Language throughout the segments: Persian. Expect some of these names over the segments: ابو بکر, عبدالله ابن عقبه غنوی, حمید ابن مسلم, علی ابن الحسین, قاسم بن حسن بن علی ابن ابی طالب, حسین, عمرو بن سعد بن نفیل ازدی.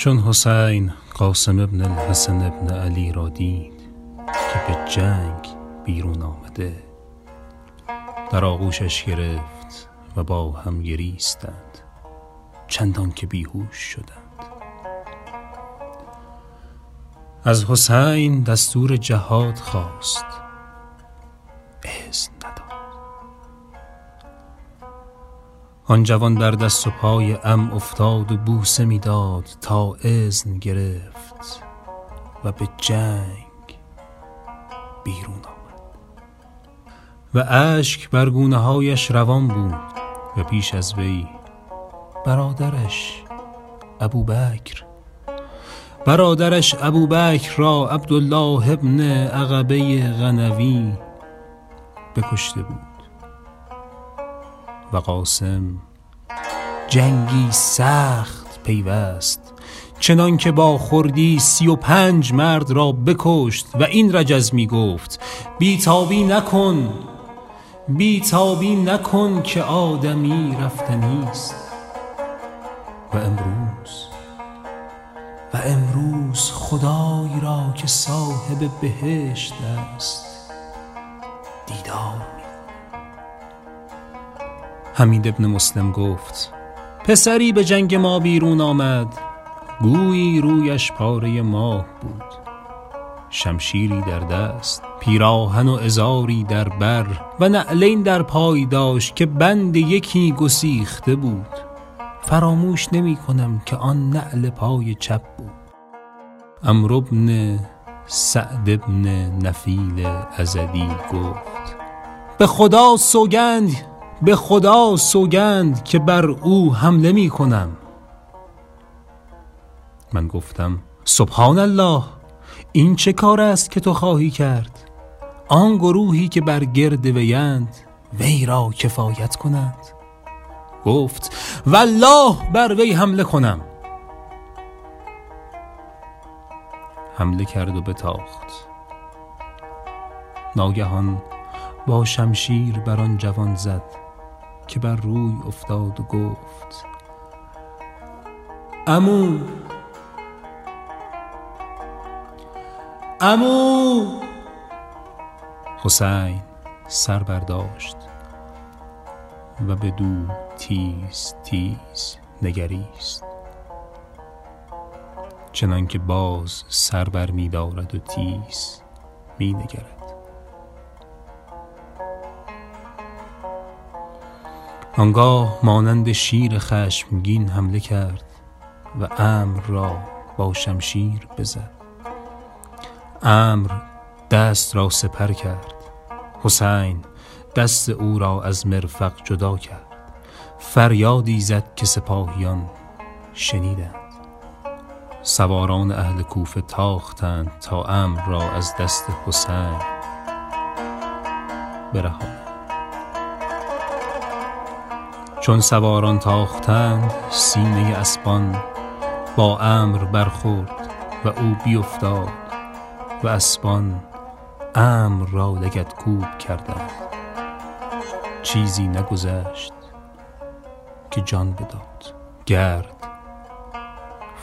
چون حسین قاسم بن حسن بن علی را دید که به جنگ بیرون آمده، در آغوشش گرفت و با هم گریستند چندان که بیهوش شدند. از حسین دستور جهاد خواست، اذن نداد. آن جوان در دست و پای عم افتاد و بوسه میداد تا اذن گرفت و به جنگ بیرون آمد و اشک بر گونه هایش روان بود و پیش از وی برادرش ابو بکر را عبدالله ابن عقبه غنوی بکشته بود و قاسم جنگی سخت پیوست، چنان که با خردی 35 مرد را بکشت و این رجز می گفت: بیتابی نکن که آدمی رفتنیست. و امروز خدای را که صاحب بهشت است دیدار. حمید ابن مسلم گفت: پسری به جنگ ما بیرون آمد، گویی رویش پاره ماه بود، شمشیری در دست، پیراهن و ازاری در بر و نعلین در پای داشت که بند یکی گسیخته بود. فراموش نمی کنم که آن نعل پای چپ بود. عمرو بن سعد بن نفیل ازدی گفت: به خدا سوگند که بر او حمله می کنم. من گفتم: سبحان الله، این چه کار است که تو خواهی کرد؟ آن گروهی که بر گرد ویند وی را کفایت کنند. گفت: والله بر وی حمله کنم. حمله کرد و بتاخت. ناگهان با شمشیر بر آن جوان زد که بر روی افتاد و گفت: عمو. حسین سر برداشت و به دو تیز تیز نگریست، چنان که باز سر بر می دارد و تیز می نگرد. آنگاه مانند شیر خشمگین حمله کرد و عمرو را با شمشیر بزد. عمرو دست را سپر کرد، حسین دست او را از مرفق جدا کرد. فریادی زد که سپاهیان شنیدند. سواران اهل کوفه تاختند تا عمرو را از دست حسین برهانند. چون سواران تاختند، سینه اسبان با عمرو برخورد و او بیفتاد و اسبان عمرو را لگدکوب کردند. چیزی نگذشت که جان بداد، گرد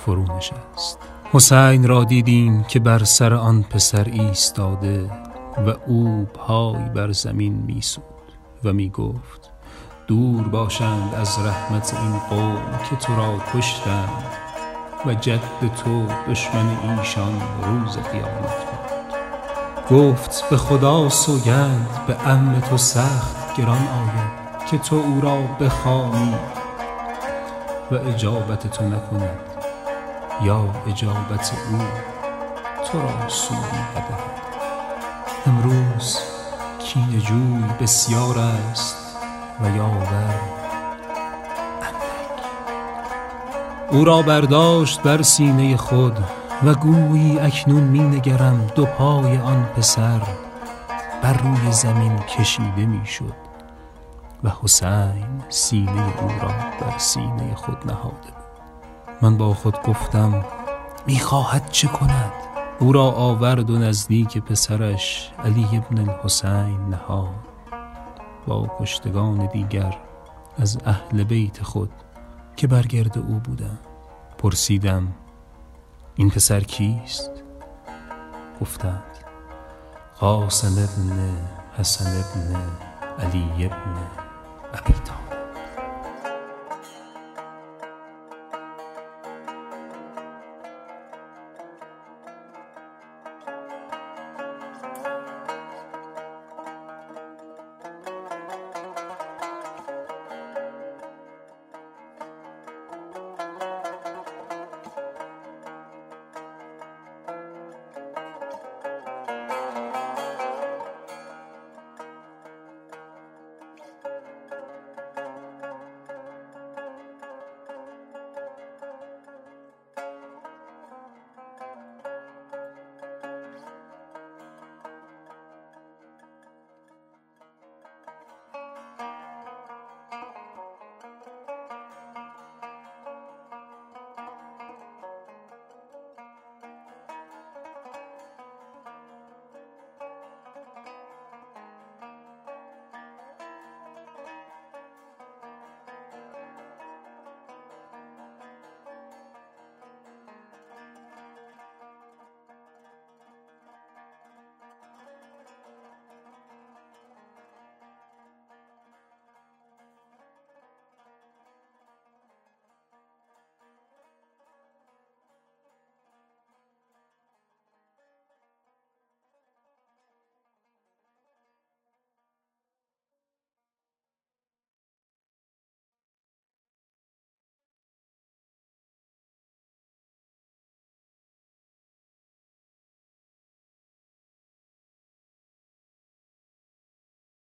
فرونش است. حسین را دیدیم که بر سر آن پسر ایستاده و او پای بر زمین میسود و میگفت: دور باشند از رحمت این قوم که تو را کشتند و جد تو دشمن ایشان روز قیامت بود. گفت: به خدا سوگند به عم تو سخت گران آید که تو او را بخوانی و اجابت تو نکند یا اجابت او تو را سودی بدهد. امروز کینه جوی بسیار است و یاور اندک. او را برداشت بر سینه خود و گویی اکنون می نگرم دو پای آن پسر بر روی زمین کشیده می شد و حسین سینه او را بر سینه خود نهاده. من با خود گفتم: میخواهد چه کند؟ او را آورد و نزدیک پسرش علی ابن الحسین نهاد. با کشتگان دیگر از اهل بیت خود که برگرد او بودند پرسیدم: این پسر کیست؟ گفتند قاسم بن حسن بن علی ابن ابی طالب.